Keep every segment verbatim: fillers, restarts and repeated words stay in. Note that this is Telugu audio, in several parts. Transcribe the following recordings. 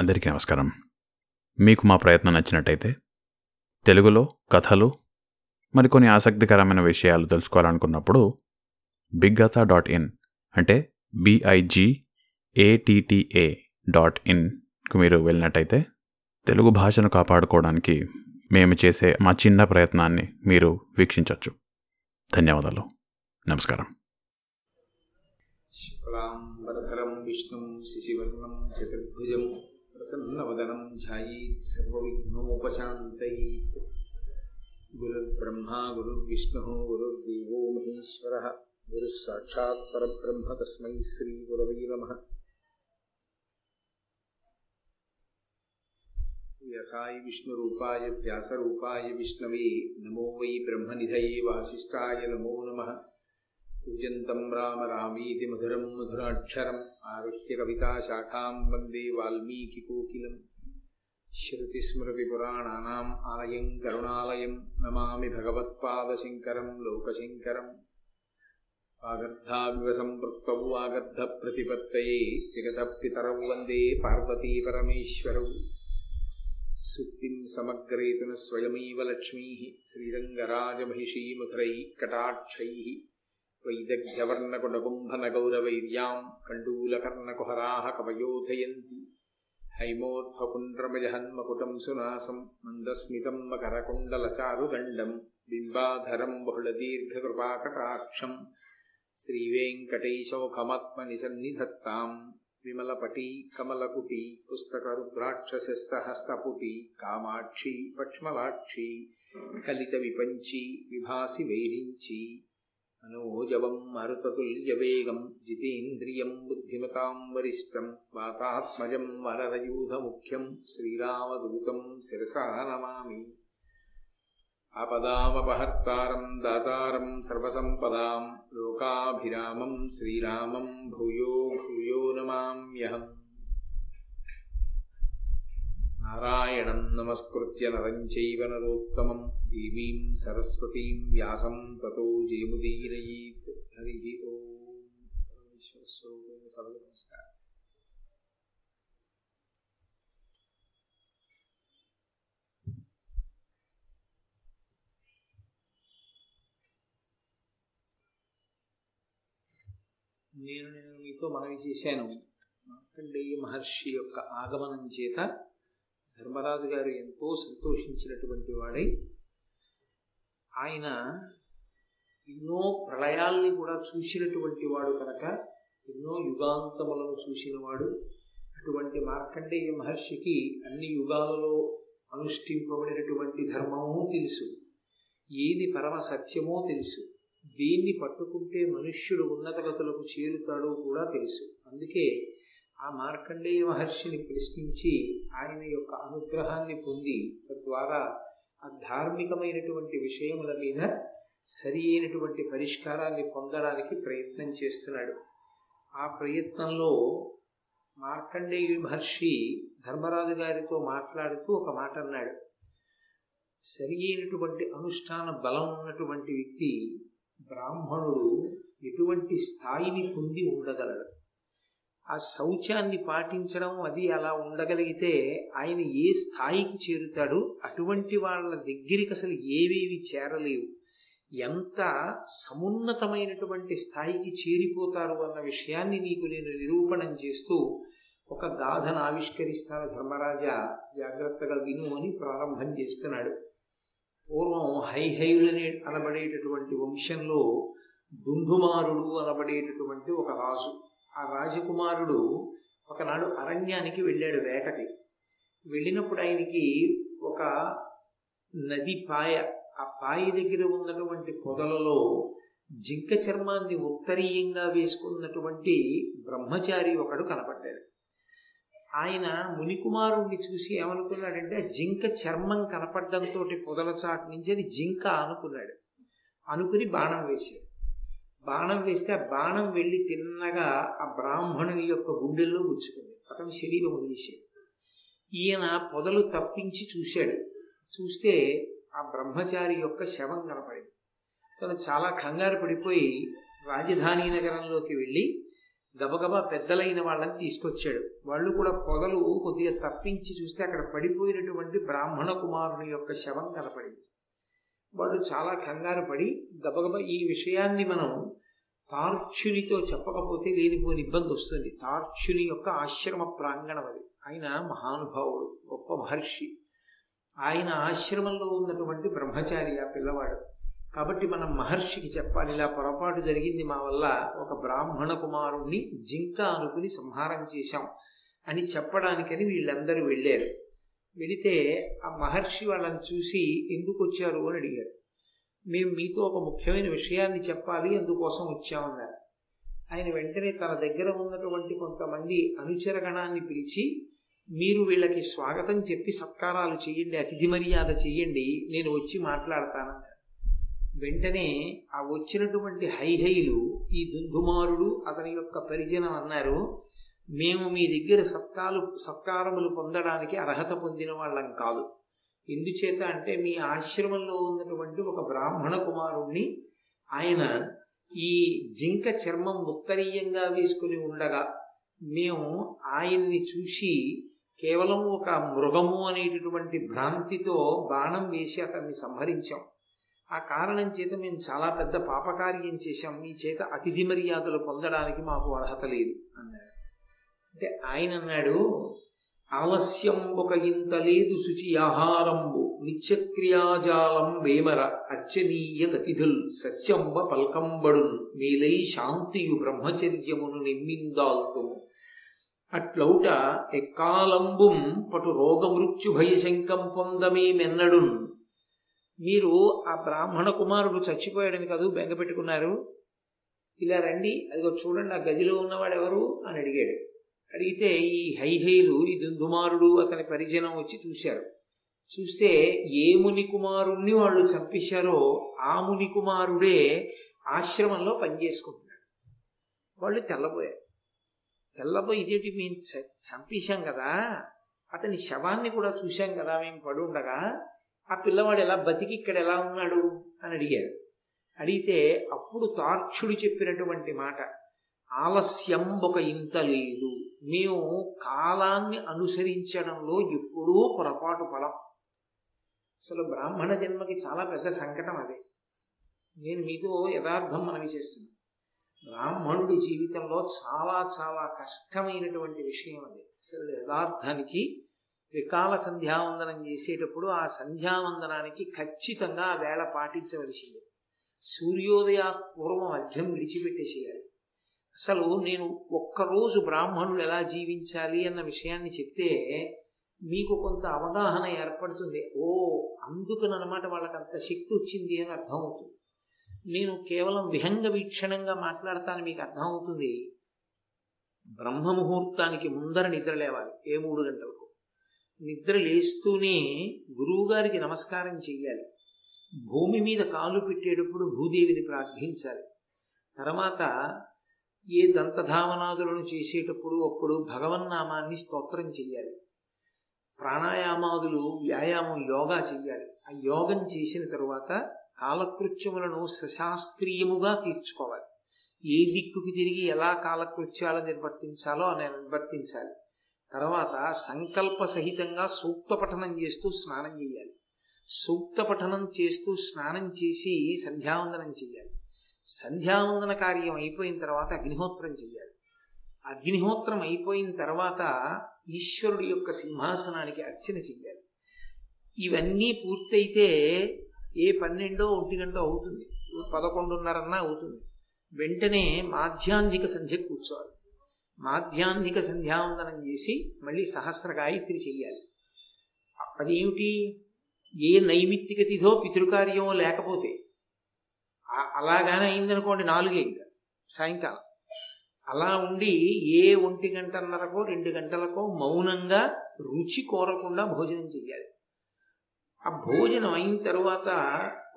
అందరికీ నమస్కారం. మీకు మా ప్రయత్నం నచ్చినట్టయితే తెలుగులో కథలు మరికొన్ని ఆసక్తికరమైన విషయాలు తెలుసుకోవాలనుకున్నప్పుడు బిగ్గాథా డాట్ ఇన్ అంటే బిఐజిఏటీటీఏ డాట్ ఇన్కు మీరు వెళ్ళినట్టయితే తెలుగు భాషను కాపాడుకోవడానికి మేము చేసే మా చిన్న ప్రయత్నాన్ని మీరు వీక్షించవచ్చు. ధన్యవాదాలు. నమస్కారం. శుక్లాం వరధరం విష్ణుం శశివర్ణం చతుర్భుజం ప్రసన్నవదనం ధ్యాయేత్ సర్వవిఘ్నోపశాంతై. గురుర్బ్రహ్మ గురుర్విష్ణు గురుర్దేవో మహేశ్వరః గురుః సాక్షాత్ పరబ్రహ్మ తస్మై శ్రీ గురవే నమః. వ్యాసాయ విష్ణురూపాయ వ్యాసరూపాయ విష్ణవే నమో వై బ్రహ్మనిధయే వాసిష్ఠాయ నమో నమః. పూజంతం రామ రామీతి మధురం మధురాక్షరం ఆరుహ్య కవితాశాఖాం వందే వాల్మీకి కోకిలం. శ్రుతిస్మృతిపురాణానాం ఆలయం కరుణాలయం నమామి భగవత్పాదశంకరం లోకశంకరం. ఆగర్ధావివ సంపృక్తౌ ఆగర్ధ ప్రతిపత్తయే జగత పితరౌ వందే పార్వతీ పరమేశ్వరౌ. సుప్తిం సమగ్రేతున స్వయమేవ లక్ష్మీ శ్రీరంగరాజమహిషీ మధురై కటాక్షై. వైదగ్ధ్యవర్ణకుడకుంభనగౌరవైర్యాం కండూలకర్ణకుహరాః కవయోధయంతి. హైమోర్ధపుండ్రమజహన్మకుటం సునాసం మందస్మితం మకరకుండలచారుదండం బింబాధరం బహుళదీర్ఘకృపాకటాక్షం. శ్రీవేంకటేశముఖమాత్మని సన్నిధత్తాం విమలపటీ కమలకుటీ పుస్తకరుద్రాక్షశస్తహస్తపుటీ కామాక్షీ పక్ష్మలాక్షీ కలితవిపంచీ విభాసి వైరించీ. మనోజవం మరుతతుల్యవేగం జితేంద్రియం బుద్ధిమతాం వరిష్టం వాతాత్మజం వరరయూధముఖ్యం శ్రీరామదూతం శిరసా నమామి. ఆపదామపహర్తారం దాతారం సర్వసంపదాం లోకాభిరామం శ్రీరామం భూయో భూయో నమామ్యహం. నారాయణం నమస్కృత్య నరం చైవ నరోత్తమం దేవీం సరస్వతీం వ్యాసం తతో జయముదీరయేత్. హరి ఓం. నమస్కారం. నేను నేను మీతో మనవి చేశాను. మార్కండేయ మహర్షి యొక్క ఆగమనం చేత ధర్మరాజు గారు ఎంతో సంతోషించినటువంటి వాడై ఆయన ఎన్నో ప్రళయాల్ని కూడా చూసినటువంటి వాడు కనుక ఎన్నో యుగాంతములను చూసినవాడు. అటువంటి మార్కండేయ మహర్షికి అన్ని యుగాలలో అనుష్ఠింపబడినటువంటి ధర్మము తెలుసు, ఏది పరమ సత్యమో తెలుసు, దీన్ని పట్టుకుంటే మనుష్యుడు ఉన్నతగతులకు చేరుతాడో కూడా తెలుసు. అందుకే ఆ మార్కండేయ మహర్షిని ప్రశ్నించి ఆయన యొక్క అనుగ్రహాన్ని పొంది తద్వారా ఆ ధార్మికమైనటువంటి విషయముల మీద సరి అయినటువంటి పరిష్కారాన్ని పొందడానికి ప్రయత్నం చేస్తున్నాడు. ఆ ప్రయత్నంలో మార్కండేయ మహర్షి ధర్మరాజు గారితో మాట్లాడుతూ ఒక మాట అన్నాడు. సరి అయినటువంటి అనుష్ఠాన బలం ఉన్నటువంటి వ్యక్తి బ్రాహ్మణుడు ఎటువంటి స్థాయిని పొంది ఉండగలడు? ఆ శౌచాన్ని పాటించడం అది అలా ఉండగలిగితే ఆయన ఏ స్థాయికి చేరుతాడు? అటువంటి వాళ్ళ దగ్గరికి అసలు ఏవేవి చేరలేవు, ఎంత సమున్నతమైనటువంటి స్థాయికి చేరిపోతారు అన్న విషయాన్ని నీకు నేను నిరూపణం చేస్తూ ఒక గాథను ఆవిష్కరిస్తాను ధర్మరాజా, జాగ్రత్తగా విను అని ప్రారంభం చేస్తున్నాడు. పూర్వం హైహైలనే అనబడేటటువంటి వంశంలో దుందుమారుడు అనబడేటటువంటి ఒక రాజు. ఆ రాజకుమారుడు ఒకనాడు అరణ్యానికి వెళ్ళాడు వేటకి. వెళ్ళినప్పుడు ఆయనకి ఒక నది పాయ, ఆ పాయ దగ్గర ఉన్నటువంటి పొదలలో జింక చర్మాన్ని ఉత్తరీయంగా వేసుకున్నటువంటి బ్రహ్మచారి ఒకడు కనపడ్డాడు. ఆయన మునికుమారుణ్ణి చూసి ఏమనుకున్నాడంటే, జింక చర్మం కనపడడంతో పొదల చాటు నుంచి అది జింక అనుకున్నాడు. అనుకుని బాణం వేశాడు. బాణం వేస్తే ఆ బాణం వెళ్ళి తిన్నగా ఆ బ్రాహ్మణుని యొక్క గుండెల్లో గుచ్చుకుంది, అతని శరీరం వదిలేశాడు. ఈయన పొదలు తప్పించి చూశాడు. చూస్తే ఆ బ్రహ్మచారి యొక్క శవం కనపడింది. తను చాలా కంగారు పడిపోయి రాజధాని నగరంలోకి వెళ్ళి గబగబా పెద్దలైన వాళ్ళని తీసుకొచ్చాడు. వాళ్ళు కూడా పొదలు కొద్దిగా తప్పించి చూస్తే అక్కడ పడిపోయినటువంటి బ్రాహ్మణ కుమారుని యొక్క శవం కనపడింది. వాళ్ళు చాలా కంగారు పడి గబగబా, ఈ విషయాన్ని మనం తార్చునితో చెప్పకపోతే లేనిపోని ఇబ్బంది వస్తుంది. తార్చుని యొక్క ఆశ్రమ ప్రాంగణం అది. ఆయన మహానుభావుడు, గొప్ప మహర్షి. ఆయన ఆశ్రమంలో ఉన్నటువంటి బ్రహ్మచారి ఆ పిల్లవాడు. కాబట్టి మనం మహర్షికి చెప్పాలి, ఇలా పొరపాటు జరిగింది, మా వల్ల ఒక బ్రాహ్మణ కుమారుణ్ణి జింక అనుకుని సంహారం చేశాం అని చెప్పడానికని వీళ్ళందరూ వెళ్ళారు. వెళితే ఆ మహర్షి వాళ్ళని చూసి ఎందుకు వచ్చారు అని అడిగారు. మేము మీతో ఒక ముఖ్యమైన విషయాన్ని చెప్పాలి, అందుకోసం వచ్చామన్నారు. ఆయన వెంటనే తన దగ్గర ఉన్నటువంటి కొంతమంది అనుచరగణాన్ని పిలిచి, మీరు వీళ్ళకి స్వాగతం చెప్పి సత్కారాలు చేయండి, అతిథి మర్యాద చేయండి, నేను వచ్చి మాట్లాడతానన్నారు. వెంటనే ఆ వచ్చినటువంటి హైహైలు ఈ దుందుమారుడు అతని యొక్క పరిజనం అన్నారు, మేము మీ దగ్గర సత్కాలు సత్కారములు పొందడానికి అర్హత పొందిన వాళ్ళం కాదు. ఎందుచేత అంటే, మీ ఆశ్రమంలో ఉన్నటువంటి ఒక బ్రాహ్మణ కుమారుణ్ణి ఆయన ఈ జింక చర్మం ఉత్తరీయంగా వేసుకుని ఉండగా మేము ఆయన్ని చూసి కేవలం ఒక మృగము అనేటటువంటి భ్రాంతితో బాణం వేసి అతన్ని సంహరించాం. ఆ కారణం చేత మేము చాలా పెద్ద పాపకార్యం చేశాం. మీ చేత అతిథి మర్యాదలు పొందడానికి మాకు అర్హత లేదు అన్నాడు. అంటే ఆయన అన్నాడు, ఆలస్యం ఒక ఇంత లేదు శుచి ఆహారంబు నిత్యక్రియాజాలం వేమర అర్చనీయ అతిథుల్ సత్యంబ పల్కంబడున్ మేలై శాంతియు బ్రహ్మచర్యమును నిమ్మిందాల్తుము అట్లౌట ఎక్కాలంబుం పటు రోగమృత్యుభయశంకం పొందమేమెన్నడున్. మీరు ఆ బ్రాహ్మణ కుమారుడు చచ్చిపోయాడని కాదు బెంగ పెట్టుకున్నారు, ఇలా రండి, అదిగో చూడండి ఆ గదిలో ఉన్నవాడు ఎవరు అని అడిగాడు. అడిగితే ఈ హైహైలు ఈ దుందుమారుడు అతని పరిజనం వచ్చి చూశారు. చూస్తే ఏ ముని కుమారుణ్ణి వాళ్ళు చంపేశారో ఆ ముని కుమారుడే ఆశ్రమంలో పనిచేసుకుంటున్నాడు. వాళ్ళు తెల్లబోయారు. తెల్లబోయి, ఇదేంటి మేము చంపేశాం కదా, అతని శవాన్ని కూడా చూశాం కదా మేము పడుండగా, ఆ పిల్లవాడు ఎలా బతికి ఇక్కడ ఎలా ఉన్నాడు అని అడిగారు. అడిగితే అప్పుడు తార్చుడు చెప్పినటువంటి మాట, ఆలస్యం ఒక ఇంత లేదు, మేము కాలాన్ని అనుసరించడంలో ఎప్పుడూ పొరపాటు పడం. అసలు బ్రాహ్మణ జన్మకి చాలా పెద్ద సంకటం అదే. నేను మీతో యథార్థం మనవి చేస్తున్నాను. బ్రాహ్మణుడి జీవితంలో చాలా చాలా కష్టమైనటువంటి విషయం అదే. అసలు యథార్థానికి త్రికాల సంధ్యావందనం చేసేటప్పుడు ఆ సంధ్యావందనానికి ఖచ్చితంగా ఆ వేళ పాటించవలసింది. సూర్యోదయ పూర్వం అర్ఘ్యం విడిచిపెట్టేసేయాలి. అసలు నేను ఒక్కరోజు బ్రాహ్మణులు ఎలా జీవించాలి అన్న విషయాన్ని చెప్తే మీకు కొంత అవగాహన ఏర్పడుతుంది. ఓ అందుకనమాట వాళ్ళకి అంత శక్తి వచ్చింది అని అర్థమవుతుంది. నేను కేవలం విహంగ వీక్షణంగా మాట్లాడతాను, మీకు అర్థమవుతుంది. బ్రహ్మముహూర్తానికి ముందర నిద్ర లేవాలి. ఏ మూడు గంటలకు నిద్ర లేస్తూనే గురువుగారికి నమస్కారం చెయ్యాలి. భూమి మీద కాలు పెట్టేటప్పుడు భూదేవిని ప్రార్థించాలి. తర్వాత ఏ దంతధావనాదులను చేసేటప్పుడు అప్పుడు భగవన్నామాన్ని స్తోత్రం చెయ్యాలి. ప్రాణాయామాదులు, వ్యాయామం, యోగా చెయ్యాలి. ఆ యోగం చేసిన తరువాత కాలకృత్యములను సశాస్త్రీయముగా తీర్చుకోవాలి. ఏ దిక్కుకి తిరిగి ఎలా కాలకృత్యాలను నిర్వర్తించాలో అని నిర్వర్తించాలి. తర్వాత సంకల్ప సహితంగా సూక్త పఠనం చేస్తూ స్నానం చేయాలి. సూక్త పఠనం చేస్తూ స్నానం చేసి సంధ్యావందనం చేయాలి. సంధ్యావందన కార్యం అయిపోయిన తర్వాత అగ్నిహోత్రం చేయాలి. అగ్నిహోత్రం అయిపోయిన తర్వాత ఈశ్వరుడి యొక్క సింహాసనానికి అర్చన చెయ్యాలి. ఇవన్నీ పూర్తయితే ఏ పన్నెండో ఒంటి గంట అవుతుంది, పదకొండున్నరన్నా అవుతుంది. వెంటనే మాధ్యాహ్నిక సంధ్య కూర్చోవాలి. మాధ్యాహ్నిక సంధ్యావందనం చేసి మళ్ళీ సహస్ర గాయత్రి చెయ్యాలి. అదేమిటి, ఏ నైమిత్తిక తిథో పితృకార్యమో లేకపోతే అలాగానే అయిందనుకోండి, నాలుగే ఇంకా సాయంకాలం అలా ఉండి ఏ ఒంటి గంటన్నరకో రెండు గంటలకో మౌనంగా రుచి కోరకుండా భోజనం చెయ్యాలి. ఆ భోజనం అయిన తర్వాత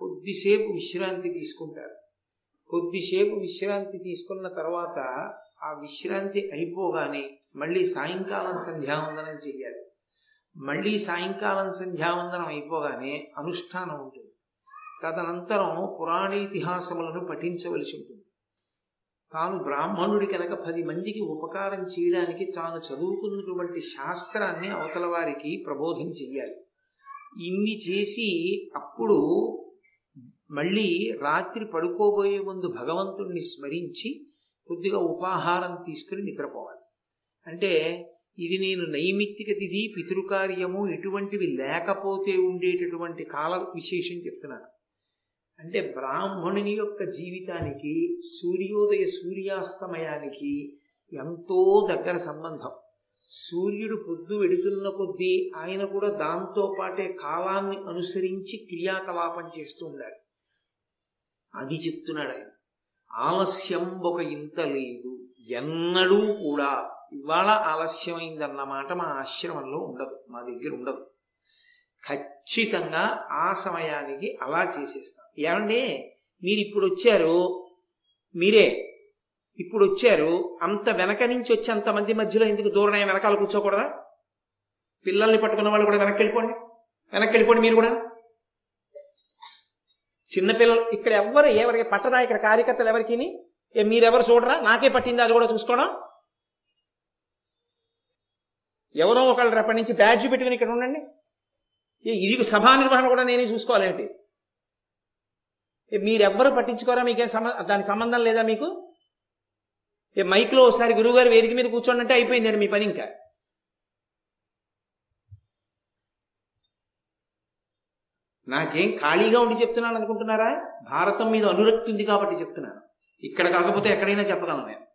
కొద్దిసేపు విశ్రాంతి తీసుకుంటారు. కొద్దిసేపు విశ్రాంతి తీసుకున్న తర్వాత ఆ విశ్రాంతి అయిపోగానే మళ్ళీ సాయంకాలం సంధ్యావందనం చెయ్యాలి. మళ్ళీ సాయంకాలం సంధ్యావందనం అయిపోగానే అనుష్ఠానం ఉంటుంది. తదనంతరం పురాణ ఇతిహాసములను పఠించవలసి ఉంటుంది. తాను బ్రాహ్మణుడి కనుక పది మందికి ఉపకారం చేయడానికి తాను చదువుకున్నటువంటి శాస్త్రాన్ని అవతల వారికి ప్రబోధం చెయ్యాలి. ఇన్ని చేసి అప్పుడు మళ్ళీ రాత్రి పడుకోబోయే ముందు భగవంతుణ్ణి స్మరించి కొద్దిగా ఉపాహారం తీసుకుని నిద్రపోవాలి. అంటే ఇది నేను నైమిత్తిక తిథి, పితృకార్యము ఇటువంటివి లేకపోతే ఉండేటటువంటి కాల విశేషం చెప్తున్నాను. అంటే బ్రాహ్మణుని యొక్క జీవితానికి సూర్యోదయ సూర్యాస్తమయానికి ఎంతో దగ్గర సంబంధం. సూర్యుడు పొద్దు వెడుతున్న కొద్దీ ఆయన కూడా దాంతో పాటే కాలాన్ని అనుసరించి క్రియాకలాపం చేస్తూ ఉండాలి. అది చెప్తున్నాడు ఆయన. ఆలస్యం ఒక ఇంత లేదు ఎన్నడూ కూడా. ఇవాళ ఆలస్యమైందన్నమాట మా ఆశ్రమంలో ఉండదు, మా దగ్గర ఉండదు. ఖచ్చితంగా ఆ సమయానికి అలా చేసేస్తాం. ఏమండి మీరు ఇప్పుడు వచ్చారు, మీరే ఇప్పుడు వచ్చారు, అంత వెనక నుంచి వచ్చి అంతమంది మధ్యలో ఎందుకు దూరణ వెనకాల కూర్చోకూడదా? పిల్లల్ని పట్టుకున్న వాళ్ళు కూడా వెనక్కి వెళ్ళిపోండి, వెనక్కి వెళ్ళిపోండి. మీరు కూడా చిన్నపిల్లలు ఇక్కడ ఎవరు ఎవరికి పట్టదా? ఇక్కడ కార్యకర్తలు ఎవరికి మీరెవరు చూడరా? నాకే పట్టింది అది కూడా చూసుకోవడం. ఎవరో ఒకళ్ళు రేపటి నుంచి బ్యాడ్జ్ పెట్టుకుని ఇక్కడ ఉండండి. ఇది సభా నిర్వహణ కూడా నేనే చూసుకోవాలేంటి? మీరెవ్వరు పట్టించుకోరా? మీకేం సంబంధం, దాని సంబంధం లేదా మీకు? ఏ మైక్లో ఒకసారి గురువుగారు వేదిక మీద కూర్చోండి అంటే అయిపోయిందండి మీ పని. ఇంకా నాకేం ఖాళీగా ఉండి చెప్తున్నాను అనుకుంటున్నారా? భారతం మీద అనురక్తి ఉంది కాబట్టి చెప్తున్నాను. ఇక్కడ కాకపోతే ఎక్కడైనా చెప్పగలను నేను.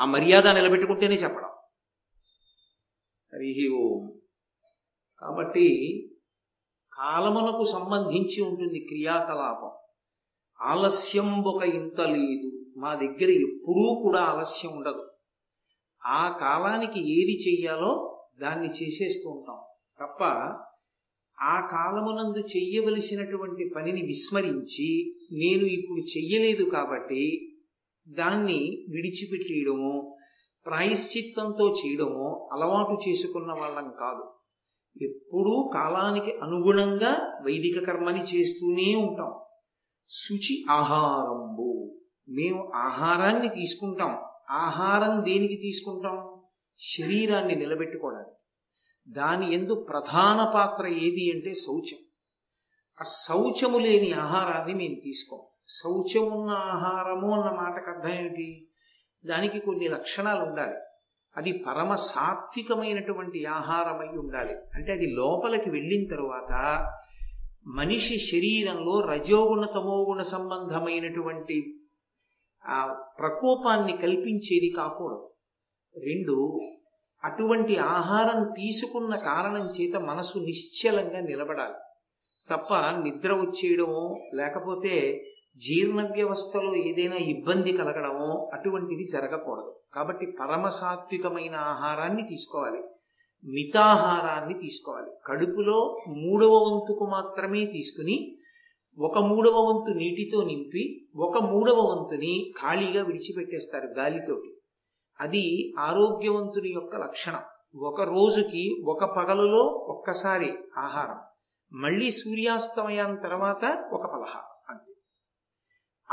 ఆ మర్యాద నిలబెట్టుకుంటేనే చెప్పడం. హరి ఓం. కాబట్టి కాలమునకు సంబంధించి ఉంటుంది క్రియాకలాపం. ఆలస్యం ఒక ఇంత లేదు, మా దగ్గర ఎప్పుడూ కూడా ఆలస్యం ఉండదు. ఆ కాలానికి ఏది చెయ్యాలో దాన్ని చేసేస్తూ ఉంటాం తప్ప ఆ కాలమునందు చెయ్యవలసినటువంటి పనిని విస్మరించి నేను ఇప్పుడు చెయ్యలేదు కాబట్టి దాన్ని విడిచిపెట్టేయడము, ప్రాయశ్చిత్తంతో చేయడము అలవాటు చేసుకున్న వాళ్ళం కాదు. ఎప్పుడూ కాలానికి అనుగుణంగా వైదిక కర్మని చేస్తూనే ఉంటాం. శుచి ఆహారంబు, మేము ఆహారాన్ని తీసుకుంటాం. ఆహారం దేనికి తీసుకుంటాం? శరీరాన్ని నిలబెట్టుకోవడానికి. దాని యందు ప్రధాన పాత్ర ఏది అంటే శౌచం. ఆ శౌచము లేని ఆహారాన్ని మేము తీసుకోం. శౌచమున్న ఆహారము అన్న మాటకు అర్థం ఏమిటి? దానికి కొన్ని లక్షణాలు ఉండాలి. అది పరమ సాత్వికమైనటువంటి ఆహారమై ఉండాలి. అంటే అది లోపలికి వెళ్ళిన తరువాత మనిషి శరీరంలో రజోగుణ తమోగుణ సంబంధమైనటువంటి ఆ ప్రకోపాన్ని కల్పించేది కాకూడదు. రెండు, అటువంటి ఆహారం తీసుకున్న కారణం చేత మనసు నిశ్చలంగా నిలబడాలి తప్ప నిద్ర వచ్చేయడమో లేకపోతే జీర్ణ వ్యవస్థలో ఏదైనా ఇబ్బంది కలగడమో అటువంటిది జరగకూడదు. కాబట్టి పరమసాత్వికమైన ఆహారాన్ని తీసుకోవాలి, మితాహారాన్ని తీసుకోవాలి. కడుపులో మూడవ వంతుకు మాత్రమే తీసుకుని ఒక మూడవ వంతు నీటితో నింపి ఒక మూడవ వంతుని ఖాళీగా విడిచిపెట్టేస్తారు గాలితోటి. అది ఆరోగ్యవంతుని యొక్క లక్షణం. ఒక రోజుకి ఒక పగలులో ఒక్కసారి ఆహారం, మళ్ళీ సూర్యాస్తమయం తర్వాత ఒక పలహారం అంతే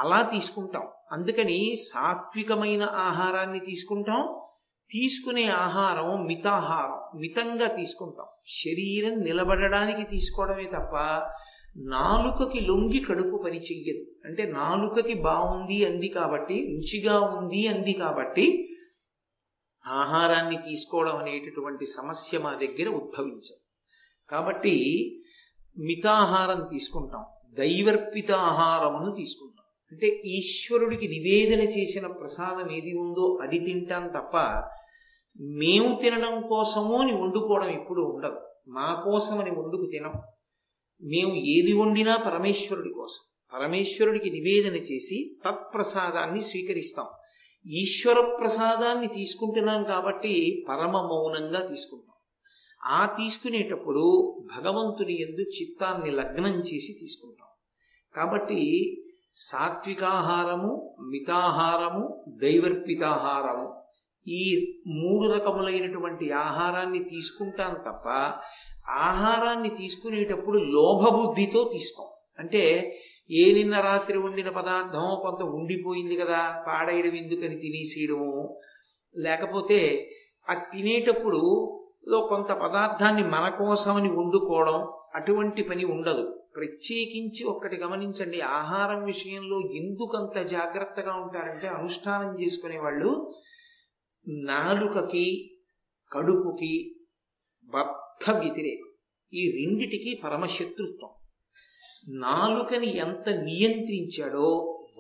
అలా తీసుకుంటాం. అందుకని సాత్వికమైన ఆహారాన్ని తీసుకుంటాం. తీసుకునే ఆహారం మితాహారం, మితంగా తీసుకుంటాం. శరీరం నిలబడడానికి తీసుకోవడమే తప్ప నాలుకకి లొంగి కడుపు పని చెయ్యదు. అంటే నాలుకకి బాగుంది అంది కాబట్టి, రుచిగా ఉంది అంది కాబట్టి ఆహారాన్ని తీసుకోవడం అనేటటువంటి సమస్య మా దగ్గర ఉద్భవించదు. కాబట్టి మితాహారం తీసుకుంటాం, దైవర్పిత ఆహారమును తీసుకుంటాం. అంటే ఈశ్వరుడికి నివేదన చేసిన ప్రసాదం ఏది ఉందో అది తింటాం తప్ప మేము తినడం కోసము అని వండుకోవడం ఎప్పుడు ఉండదు. మా కోసమని వండుకు తినం. మేము ఏది వండినా పరమేశ్వరుడి కోసం, పరమేశ్వరుడికి నివేదన చేసి తత్ప్రసాదాన్ని స్వీకరిస్తాం. ఈశ్వర ప్రసాదాన్ని తీసుకుంటున్నాం కాబట్టి పరమ మౌనంగా తీసుకుంటాం. ఆ తీసుకునేటప్పుడు భగవంతుని యందు చిత్తాన్ని లగ్నం చేసి తీసుకుంటాం. కాబట్టి సాత్వికాహారము, మితాహారము, దైవర్పితాహారము ఈ మూడు రకములైనటువంటి ఆహారాన్ని తీసుకుంటాం తప్ప ఆహారాన్ని తీసుకునేటప్పుడు లోభబుద్ధితో తీసుకోం. అంటే ఏ నిన్న రాత్రి వండిన పదార్థం కొంత ఉండిపోయింది కదా, పాడేయడం ఎందుకని తినేసేయడము, లేకపోతే ఆ తినేటప్పుడు కొంత పదార్థాన్ని మన కోసమని వండుకోవడం, అటువంటి పని ఉండదు. ప్రత్యేకించి ఒక్కటి గమనించండి, ఆహారం విషయంలో ఎందుకంత జాగ్రత్తగా ఉంటారంటే అనుష్ఠానం చేసుకునే వాళ్ళు నాలుకకి కడుపుకి బద్ధ వ్యతిరేకం, ఈ రెండిటికి పరమశత్రుత్వం. నాలుకని ఎంత నియంత్రించాడో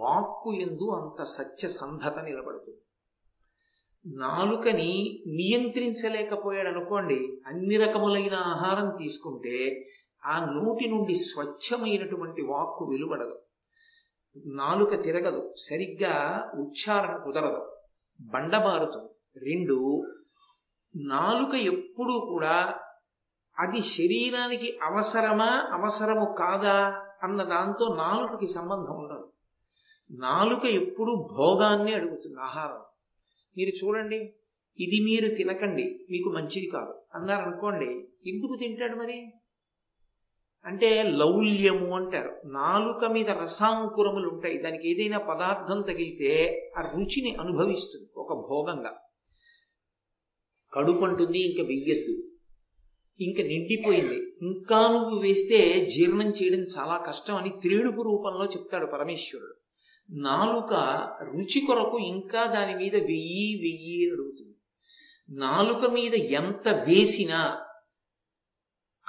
వాక్కు ఎందు అంత సత్యసంధత నిలబడుతుంది. నాలుకని నియంత్రించలేకపోయాడు అనుకోండి, అన్ని రకములైన ఆహారం తీసుకుంటే ఆ నోటి నుండి స్వచ్ఛమైనటువంటి వాక్కు వెలువడదు, నాలుక తిరగదు, సరిగ్గా ఉచ్చారణ కుదరదు, బండబారుతుంది. రెండు, నాలుక ఎప్పుడూ కూడా అది శరీరానికి అవసరమా అవసరము కాదా అన్న దాంతో నాలుకకి సంబంధం ఉండదు. నాలుక ఎప్పుడు భోగాన్ని అడుగుతుంది, ఆహారం. మీరు చూడండి, ఇది మీరు తినకండి మీకు మంచిది కాదు అన్నారనుకోండి, ఎందుకు తింటాడు మరి? అంటే లౌల్యము అంటారు. నాలుక మీద రసాంకురములు ఉంటాయి, దానికి ఏదైనా పదార్థం తగిలితే ఆ రుచిని అనుభవిస్తుంది ఒక భోగంగా. కడుపు అంటుంది ఇంకా వెయ్యొద్దు, ఇంకా నిండిపోయింది, ఇంకా నువ్వు వేస్తే జీర్ణం చేయడం చాలా కష్టం అని త్రేడుపు రూపంలో చెప్తాడు పరమేశ్వరుడు. నాలుక రుచి కొరకు ఇంకా దాని మీద వెయ్యి వెయ్యి అడుగుతుంది. నాలుక మీద ఎంత వేసినా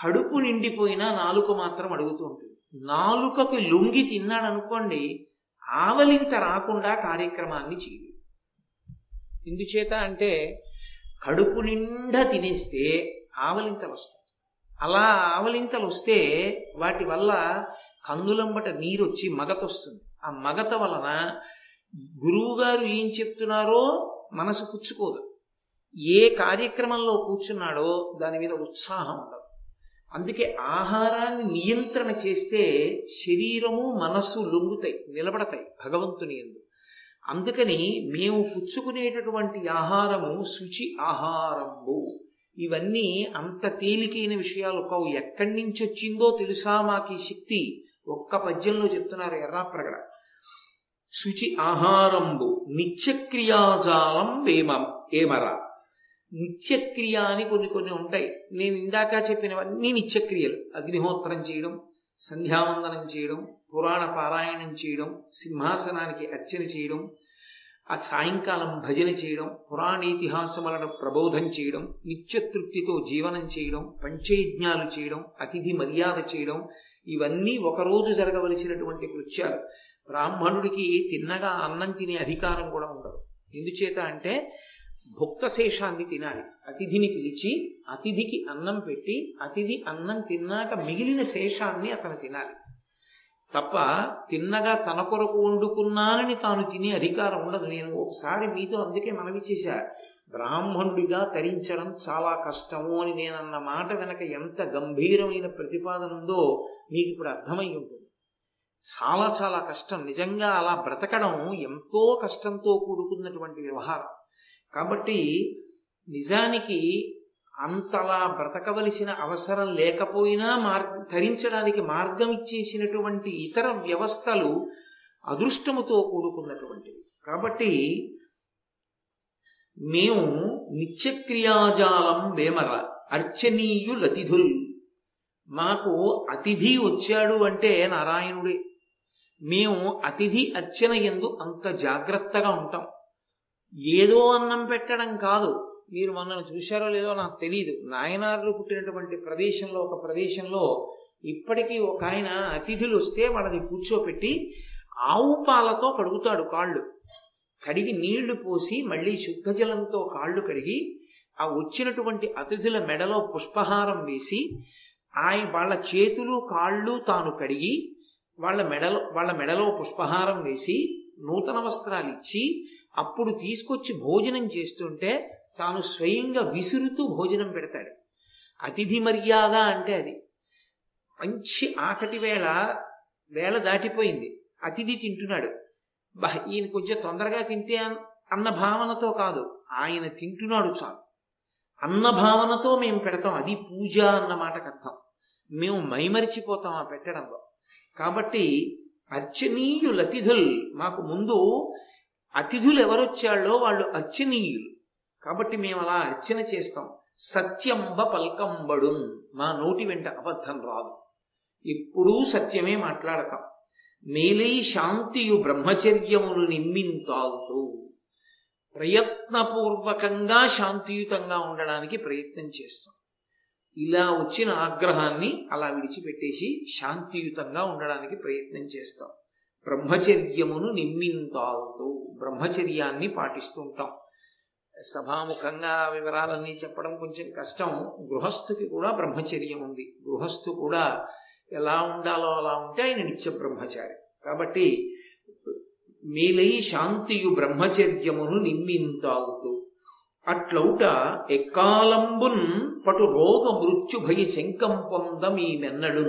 కడుపు నిండిపోయినా నాలుక మాత్రం అడుగుతూ ఉంటుంది. నాలుకకు లొంగి తిన్నాడు అనుకోండి, ఆవలింత రాకుండా కార్యక్రమాన్ని చేయదు. ఎందుచేత అంటే కడుపు నిండా తినేస్తే ఆవలింతలు వస్తాయి, అలా ఆవలింతలు వస్తే వాటి వల్ల కందులంబట నీరు వచ్చి మగత వస్తుంది. ఆ మగత వలన గురువుగారు ఏం చెప్తున్నారో మనసు పుచ్చుకోదు, ఏ కార్యక్రమంలో కూర్చున్నాడో దాని మీద ఉత్సాహం ఉండదు. అందుకే ఆహారాన్ని నియంత్రణ చేస్తే శరీరము మనస్సు లొంగుతాయి, నిలబడతాయి భగవంతుని యందు. అందుకని మేము పుచ్చుకునేటటువంటి ఆహారము శుచి ఆహారము. ఇవన్నీ అంత తేలికైన విషయాలు కావు. ఎక్కడి నుంచి వచ్చిందో తెలుసా మాకు శక్తి? ఒక్క పద్యంలో చెప్తున్నారు ఎర్రాప్రగడ. శుచి ఆహారంబు నిత్యక్రియాజాలం వేమ ఏమరా. నిత్యక్రియ అని కొన్ని కొన్ని ఉంటాయి, నేను ఇందాక చెప్పినవన్నీ నిత్యక్రియలు. అగ్నిహోత్రం చేయడం, సంధ్యావందనం చేయడం, పురాణ పారాయణం చేయడం, సింహాసనానికి అర్చన చేయడం, ఆ సాయంకాలం భజన చేయడం, పురాణ ఇతిహాసములను ప్రబోధం చేయడం, నిత్యతృప్తితో జీవనం చేయడం, పంచయజ్ఞాలు చేయడం, అతిథి మర్యాద చేయడం, ఇవన్నీ ఒకరోజు జరగవలసినటువంటి కృత్యాలు. బ్రాహ్మణుడికి తిన్నగా అన్నం తినే అధికారం కూడా ఉండదు. ఎందుచేత అంటే భుక్తశేషాన్ని తినాలి. అతిథిని పిలిచి అతిథికి అన్నం పెట్టి అతిథి అన్నం తిన్నాక మిగిలిన శేషాన్ని అతను తినాలి తప్ప, తిన్నగా తన కొరకు వండుకున్నానని తాను తినే అధికారం ఉండదు. నేను ఒకసారి మీతో అందుకే మనవి చేశా, బ్రాహ్మణుడిగా తరించడం చాలా కష్టము అని. నేనన్న మాట వెనక ఎంత గంభీరమైన ప్రతిపాదన ఉందో మీకు ఇప్పుడు అర్థమై ఉంటుంది. చాలా చాలా కష్టం నిజంగా, అలా బ్రతకడం ఎంతో కష్టంతో కూడుకున్నటువంటి వ్యవహారం. కాబట్టి నిజానికి అంతలా బ్రతకవలసిన అవసరం లేకపోయినా మార్గ తరించడానికి మార్గం ఇచ్చేసినటువంటి ఇతర వ్యవస్థలు అదృష్టముతో కూడుకున్నటువంటివి. కాబట్టి మేము నిత్యక్రియాజాలం వేమర అర్చనీయులతిథుల్. మాకు అతిథి వచ్చాడు అంటే నారాయణుడే. మేము అతిథి అర్చన యందు అంత జాగ్రత్తగా ఉంటాం. ఏదో అన్నం పెట్టడం కాదు. మీరు మనల్ని చూశారో లేదో నాకు తెలియదు, నాయనార్లు పుట్టినటువంటి ప్రదేశంలో ఒక ప్రదేశంలో ఇప్పటికీ ఒక ఆయన అతిథులు వస్తే వాళ్ళని కూర్చోపెట్టి ఆవు పాలతో కడుగుతాడు కాళ్ళు, కడిగి నీళ్లు పోసి మళ్ళీ శుద్ధజలంతో కాళ్ళు కడిగి ఆ వచ్చినటువంటి అతిథుల మెడలో పుష్పహారం వేసి ఆయన వాళ్ళ చేతులు కాళ్ళు తాను కడిగి వాళ్ళ మెడలో వాళ్ళ మెడలో పుష్పహారం వేసి నూతన వస్త్రాలు ఇచ్చి అప్పుడు తీసుకొచ్చి భోజనం చేస్తుంటే తాను స్వయంగా విసురుతూ భోజనం పెడతాడు. అతిథి మర్యాద అంటే అది. మంచి ఆకటి వేళ వేళ దాటిపోయింది, అతిథి తింటున్నాడు, బా ఈయన కొంచెం తొందరగా తింటే అన్న భావనతో కాదు, ఆయన తింటున్నాడు చాలు అన్న భావనతో మేము పెడతాం. అది పూజ అన్న మాటకు అర్థం. మేము మైమరిచిపోతాం ఆ పెట్టడంలో. కాబట్టి అర్చనీయులు అతిథులు, మాకు ముందు అతిథులు ఎవరొచ్చాళ్ళో వాళ్ళు అర్చనీయులు కాబట్టి మేము అలా అర్చన చేస్తాం. సత్యంబ పల్కంబడు, మా నోటి వెంట అబద్ధం రాదు, ఎప్పుడూ సత్యమే మాట్లాడతాం. మేలై శాంతియు బ్రహ్మచర్యమును నిమ్మింతాగుతూ, ప్రయత్నపూర్వకంగా శాంతియుతంగా ఉండడానికి ప్రయత్నం చేస్తాం. ఇలా వచ్చిన ఆగ్రహాన్ని అలా విడిచిపెట్టేసి శాంతియుతంగా ఉండడానికి ప్రయత్నం చేస్తాం. బ్రహ్మచర్యమును నిమ్మింతాగుతూ బ్రహ్మచర్యాన్ని పాటిస్తుంటాం. సభాముఖంగా వివరాలన్నీ చెప్పడం కొంచెం కష్టం. గృహస్థుకి కూడా బ్రహ్మచర్యం ఉంది. గృహస్థు కూడా ఎలా ఉండాలో అలా ఉంటే ఆయన నిత్య బ్రహ్మచారి. కాబట్టి మేలై శాంతియు బ్రహ్మచర్యమును నిమ్మింతాగుతూ, అట్లౌట ఎక్కాలంబున్ పటు రోగ మృత్యు భయ శంకం పొందమీమెన్నడు.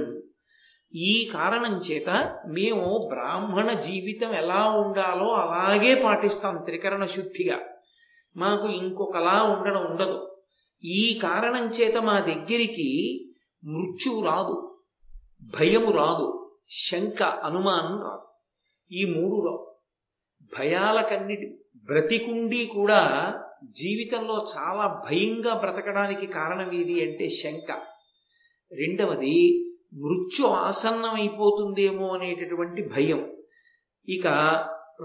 ఈ కారణం చేత మేము బ్రాహ్మణ జీవితం ఎలా ఉండాలో అలాగే పాటిస్తాం, త్రికరణ శుద్ధిగా. మాకు ఇంకొకలా ఉండడం ఉండదు. ఈ కారణం చేత మా దగ్గరికి మృత్యువు రాదు, భయము రాదు, శంక అనుమానం రాదు. ఈ మూడు రావు. భయాలకన్నిటి బ్రతికుండి కూడా జీవితంలో చాలా భయంగా బ్రతకడానికి కారణం ఏది అంటే శంక. రెండవది మృత్యు ఆసన్నమైపోతుందేమో అనేటటువంటి భయం. ఇక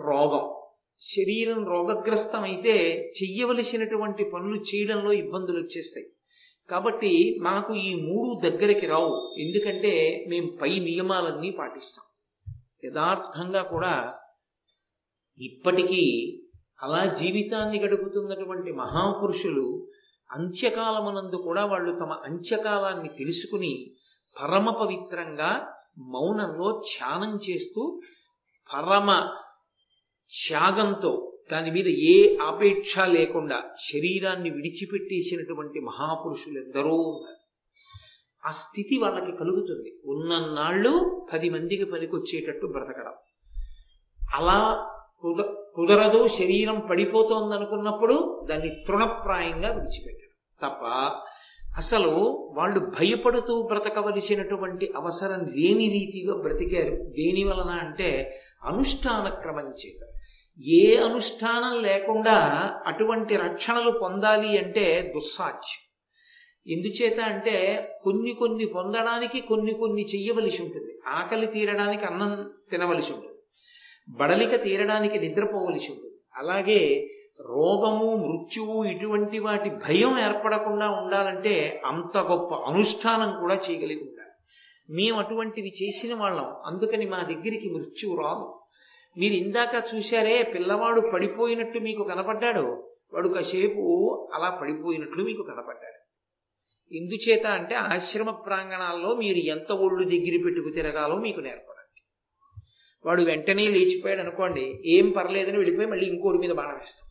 రోగం. శరీరం రోగగ్రస్తమైతే చెయ్యవలసినటువంటి పనులు చేయడంలో ఇబ్బందులు వచ్చేస్తాయి. కాబట్టి మాకు ఈ మూడు దగ్గరికి రావు, ఎందుకంటే మేము పై నియమాలన్నీ పాటిస్తాం. యథార్థంగా కూడా ఇప్పటికీ అలా జీవితాన్ని గడుపుతున్నటువంటి మహాపురుషులు అంత్యకాలమునందు కూడా వాళ్ళు తమ అంత్యకాలాన్ని తెలుసుకుని పరమ పవిత్రంగా మౌనంలో ధ్యానం చేస్తూ పరమ త్యాగంతో, దాని మీద ఏ ఆపేక్ష లేకుండా శరీరాన్ని విడిచిపెట్టేసినటువంటి మహాపురుషులు ఎందరో ఉన్నారు. ఆ స్థితి వాళ్ళకి కలుగుతుంది. ఉన్నన్నాళ్ళు పది మందికి పనికొచ్చేటట్టు బ్రతకడం. అలా కుద కుదరదు శరీరం పడిపోతోందనుకున్నప్పుడు దాన్ని తృణప్రాయంగా విడిచిపెట్టడం తప్ప అసలు వాళ్ళు భయపడుతూ బ్రతకవలసినటువంటి అవసరం లేని రీతిగా బ్రతికారు. దేని వలన అంటే అనుష్ఠాన క్రమం చేత. ఏ అనుష్ఠానం లేకుండా అటువంటి రక్షణలు పొందాలి అంటే దుస్సాధ్యం. ఎందుచేత అంటే కొన్ని కొన్ని పొందడానికి కొన్ని కొన్ని చెయ్యవలసి ఉంటుంది. ఆకలి తీరడానికి అన్నం తినవలసి ఉంటుంది, బడలిక తీరడానికి నిద్రపోవలసి ఉంటుంది. అలాగే రోగము మృత్యువు ఇటువంటి వాటి భయం ఏర్పడకుండా ఉండాలంటే అంత గొప్ప అనుష్ఠానం కూడా చేయగలిగి ఉండాలి. మేము అటువంటివి చేసిన వాళ్ళం, అందుకని మా దగ్గరికి మృత్యువు రాదు. మీరు ఇందాక చూశారే, పిల్లవాడు పడిపోయినట్టు మీకు కనపడ్డాడు, వాడు కాసేపు అలా పడిపోయినట్లు మీకు కనపడ్డాడు. ఎందుచేత అంటే ఆశ్రమ ప్రాంగణాల్లో మీరు ఎంత ఒళ్ళు దగ్గర పెట్టుకు తిరగాలో మీకు నేర్పడాలి. వాడు వెంటనే లేచిపోయాడు అనుకోండి, ఏం పర్లేదని వెళ్ళిపోయి మళ్ళీ ఇంకోటి మీద బాణం వేస్తాం.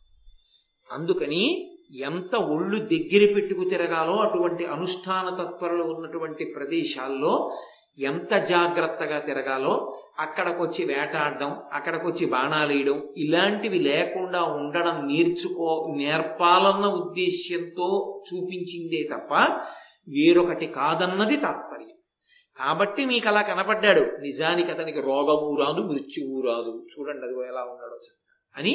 అందుకని ఎంత ఒళ్ళు దగ్గర పెట్టుకు తిరగాలో అటువంటి అనుష్ఠాన తత్పరలు ఉన్నటువంటి ప్రదేశాల్లో ఎంత జాగ్రత్తగా తిరగాలో, అక్కడికొచ్చి వేటాడడం, అక్కడికొచ్చి బాణాలు వేయడం ఇలాంటివి లేకుండా ఉండడం నేర్చుకో నేర్పాలన్న ఉద్దేశ్యంతో చూపించిందే తప్ప వేరొకటి కాదన్నది తాత్పర్యం. కాబట్టి మీకు అలా కనపడ్డాడు, నిజానికి అతనికి రోగము రాదు, మృత్యువు రాదు. చూడండి అది ఎలా ఉన్నాడో అని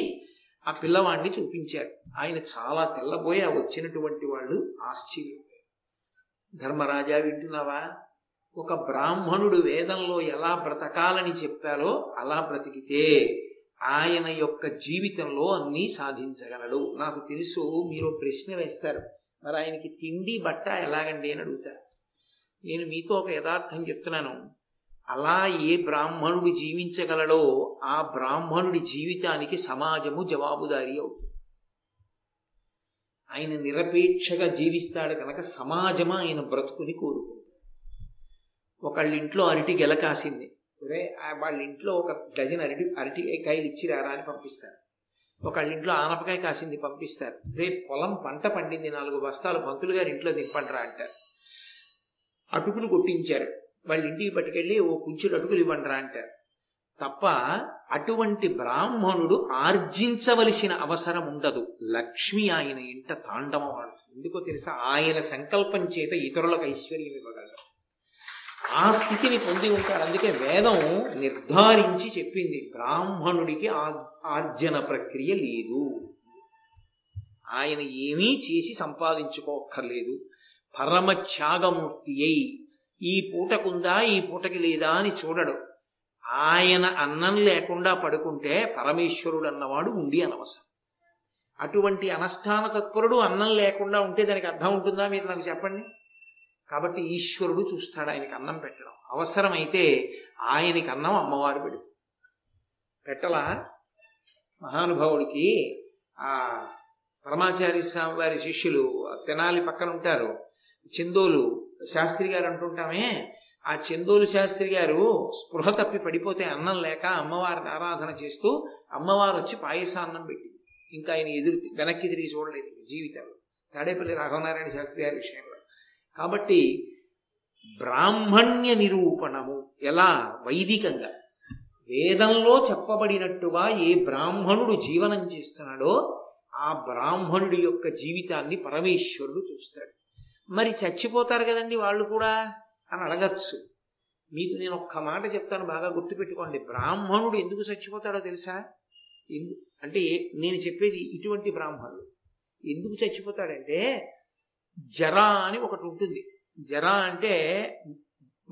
ఆ పిల్లవాడిని చూపించారు. ఆయన చాలా తెల్లబోయి ఆ వచ్చినటువంటి వాళ్ళు ఆశ్చర్యపోయారు. ధర్మరాజా, వింటున్నావా, ఒక బ్రాహ్మణుడు వేదంలో ఎలా బ్రతకాలని చెప్పాలో అలా బ్రతికితే ఆయన యొక్క జీవితంలో అన్నీ సాధించగలడు. నాకు తెలుసు మీరు ప్రశ్న వేస్తారు, మరి ఆయనకి తిండి బట్ట ఎలాగండి అని అడుగుతారు. నేను మీతో ఒక యథార్థం చెప్తున్నాను. అలా ఏ బ్రాహ్మణుడు జీవించగలడో ఆ బ్రాహ్మణుడి జీవితానికి సమాజము జవాబుదారీ అవుతుంది. ఆయన నిరపేక్షగా జీవిస్తాడు కనుక సమాజం ఆయన బ్రతుకుని కోరుకుంటుంది. ఒకళ్ళ ఇంట్లో అరటి గెల కాసింది, వాళ్ళ ఇంట్లో ఒక డజన్ అరటి అరటి కాయలు ఇచ్చి రారా అని పంపిస్తారు. ఒకళ్ళ ఇంట్లో ఆనపకాయ కాసింది పంపిస్తారు. రేపు పొలం పంట పండింది, నాలుగు బస్తాలు పంతులు గారి ఇంట్లో దింపండ్రా అంటారు. అటుకులు కొట్టించారు, వాళ్ళ ఇంటికి పట్టుకెళ్ళి ఓ కుంచెడు అటుకులు ఇవ్వండ్రా అంటారు. తప్ప అటువంటి బ్రాహ్మణుడు ఆర్జించవలసిన అవసరం ఉండదు. లక్ష్మి ఆయన ఇంట తాండవం ఆడుతుంది. ఎందుకో తెలుసా, ఆయన సంకల్పం చేత ఇతరులకు ఐశ్వర్యం ఇవ్వగలరు. ఆ స్థితిని పొంది ఉంటాడు. అందుకే వేదం నిర్ధారించి చెప్పింది, బ్రాహ్మణుడికి ఆర్జన ప్రక్రియ లేదు, ఆయన ఏమీ చేసి సంపాదించుకోక్కర్లేదు. పరమ త్యాగమూర్తి అయి ఈ పూటకుందా ఈ పూటకి లేదా అని చూడడు. ఆయన అన్నం లేకుండా పడుకుంటే పరమేశ్వరుడు అన్నవాడు ఉండి అనవసరం. అటువంటి అనుష్ఠాన తత్పరుడు అన్నం లేకుండా ఉంటే దానికి అర్థం ఉంటుందా? మీరు నాకు చెప్పండి. కాబట్టి ఈశ్వరుడు చూస్తాడు ఆయనకి అన్నం పెట్టడం. అవసరమైతే ఆయనకి అన్నం అమ్మవారు పెడుతుంది. పెట్టలా మహానుభావుడికి ఆ పరమాచార్య స్వామి వారి శిష్యులు తెనాలి పక్కన ఉంటారు, చందోలు శాస్త్రి గారు అంటుంటామే. ఆ చందోలు శాస్త్రి గారు స్పృహ తప్పి పడిపోతే అన్నం లేక అమ్మవారిని ఆరాధన చేస్తూ అమ్మవారు వచ్చి పాయసాన్నం పెట్టింది. ఇంకా ఆయన ఎదురు వెనక్కి తిరిగి చూడలేదు జీవితంలో, తాడేపల్లి రాఘవనారాయణ శాస్త్రి గారి విషయంలో. కాబట్టి బ్రాహ్మణ్య నిరూపణము ఎలా వైదికంగా వేదంలో చెప్పబడినట్టుగా ఏ బ్రాహ్మణుడు జీవనం చేస్తున్నాడో ఆ బ్రాహ్మణుడి యొక్క జీవితాన్ని పరమేశ్వరుడు చూస్తాడు. మరి చచ్చిపోతారు కదండి వాళ్ళు కూడా అని అడగచ్చు. మీకు నేను ఒక్క మాట చెప్తాను, బాగా గుర్తుపెట్టుకోండి. బ్రాహ్మణుడు ఎందుకు చచ్చిపోతాడో తెలుసా? ఎందు అంటే నేను చెప్పేది ఇటువంటి బ్రాహ్మణుడు ఎందుకు చచ్చిపోతాడంటే, జరా అని ఒకటి ఉంటుంది. జరా అంటే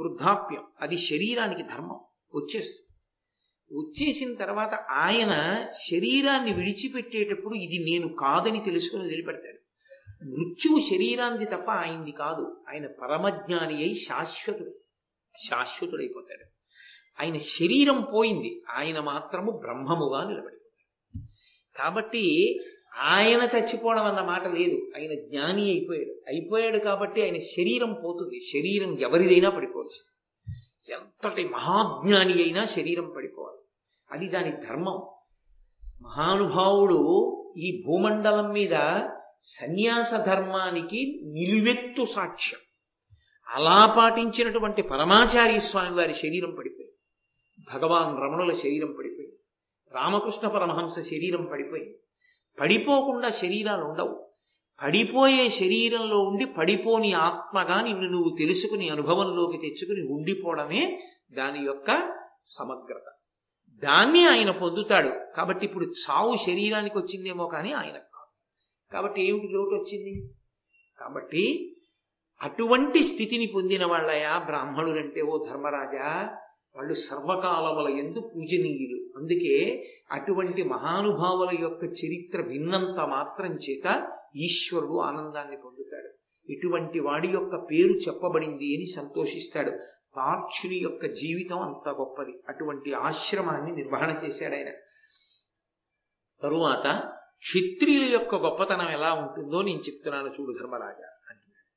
వృద్ధాప్యం, అది శరీరానికి ధర్మం, వచ్చేస్తుంది. వచ్చేసిన తర్వాత ఆయన శరీరాన్ని విడిచిపెట్టేటప్పుడు ఇది నేను కాదని తెలుసుకుని వదిలిపెడతాడు. మృత్యువు శరీరాన్ని తప్ప ఆయనది కాదు. ఆయన పరమజ్ఞాని అయి శాశ్వతుడు, శాశ్వతుడైపోతాడు. ఆయన శరీరం పోయింది, ఆయన మాత్రము బ్రహ్మముగా నిలబడిపోతాడు. కాబట్టి ఆయన చచ్చిపోవడం అన్న మాట లేదు. ఆయన జ్ఞాని అయిపోయాడు అయిపోయాడు కాబట్టి ఆయన శరీరం పోతుంది. శరీరం ఎవరిదైనా పడిపోవచ్చు, ఎంతటి మహాజ్ఞాని అయినా శరీరం పడిపోవాలి, అది దాని ధర్మం. మహానుభావుడు ఈ భూమండలం మీద సన్యాస ధర్మానికి నిలువెత్తు సాక్ష్యం. అలా పాటించినటువంటి పరమాచార్య స్వామి వారి శరీరం పడిపోయింది, భగవాన్ రమణుల శరీరం పడిపోయింది, రామకృష్ణ పరమహంస శరీరం పడిపోయింది. పడిపోకుండా శరీరాలు ఉండవు. పడిపోయే శరీరంలో ఉండి పడిపోని ఆత్మగా నిన్ను నువ్వు తెలుసుకుని అనుభవంలోకి తెచ్చుకుని ఉండిపోవడమే దాని యొక్క సమగ్రత. దాన్ని ఆయన పొందుతాడు. కాబట్టి ఇప్పుడు చావు శరీరానికి వచ్చిందేమో కానీ ఆయనకు కాదు. కాబట్టి ఏమిటి లోటు వచ్చింది? కాబట్టి అటువంటి స్థితిని పొందిన వాళ్ళయా బ్రాహ్మణులంటే ఓ ధర్మరాజా, వాళ్ళు సర్వకాలముల యందు పూజనీయులు. అందుకే అటువంటి మహానుభావుల యొక్క చరిత్ర విన్నంత మాత్రం చేత ఈశ్వరుడు ఆనందాన్ని పొందుతాడు. ఇటువంటి వాడి యొక్క పేరు చెప్పబడింది అని సంతోషిస్తాడు. పార్చుని యొక్క జీవితం అంత గొప్పది. అటువంటి ఆశ్రమాన్ని నిర్వహణ చేశాడు ఆయన. తరువాత క్షత్రియుల యొక్క గొప్పతనం ఎలా ఉంటుందో నేను చెప్తున్నాను చూడు ధర్మరాజా అంటున్నాడు.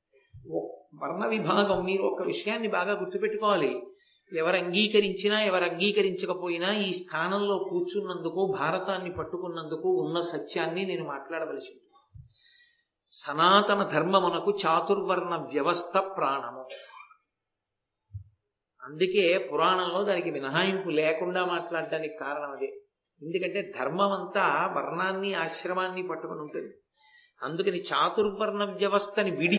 వర్ణ విభాగం, మీరు ఒక విషయాన్ని బాగా గుర్తుపెట్టుకోవాలి. ఎవరు అంగీకరించినా ఎవరు అంగీకరించకపోయినా ఈ స్థానంలో కూర్చున్నందుకు, భారతాన్ని పట్టుకున్నందుకు ఉన్న సత్యాన్ని నేను మాట్లాడవలసి ఉంటుంది. సనాతన ధర్మమునకు చాతుర్వర్ణ వ్యవస్థ ప్రాణము. అందుకే పురాణంలో దానికి మినహాయింపు లేకుండా మాట్లాడటానికి కారణం అదే. ఎందుకంటే ధర్మం అంతా వర్ణాన్ని ఆశ్రమాన్ని పట్టుకుని ఉంటుంది. అందుకని చాతుర్వర్ణ వ్యవస్థని విడి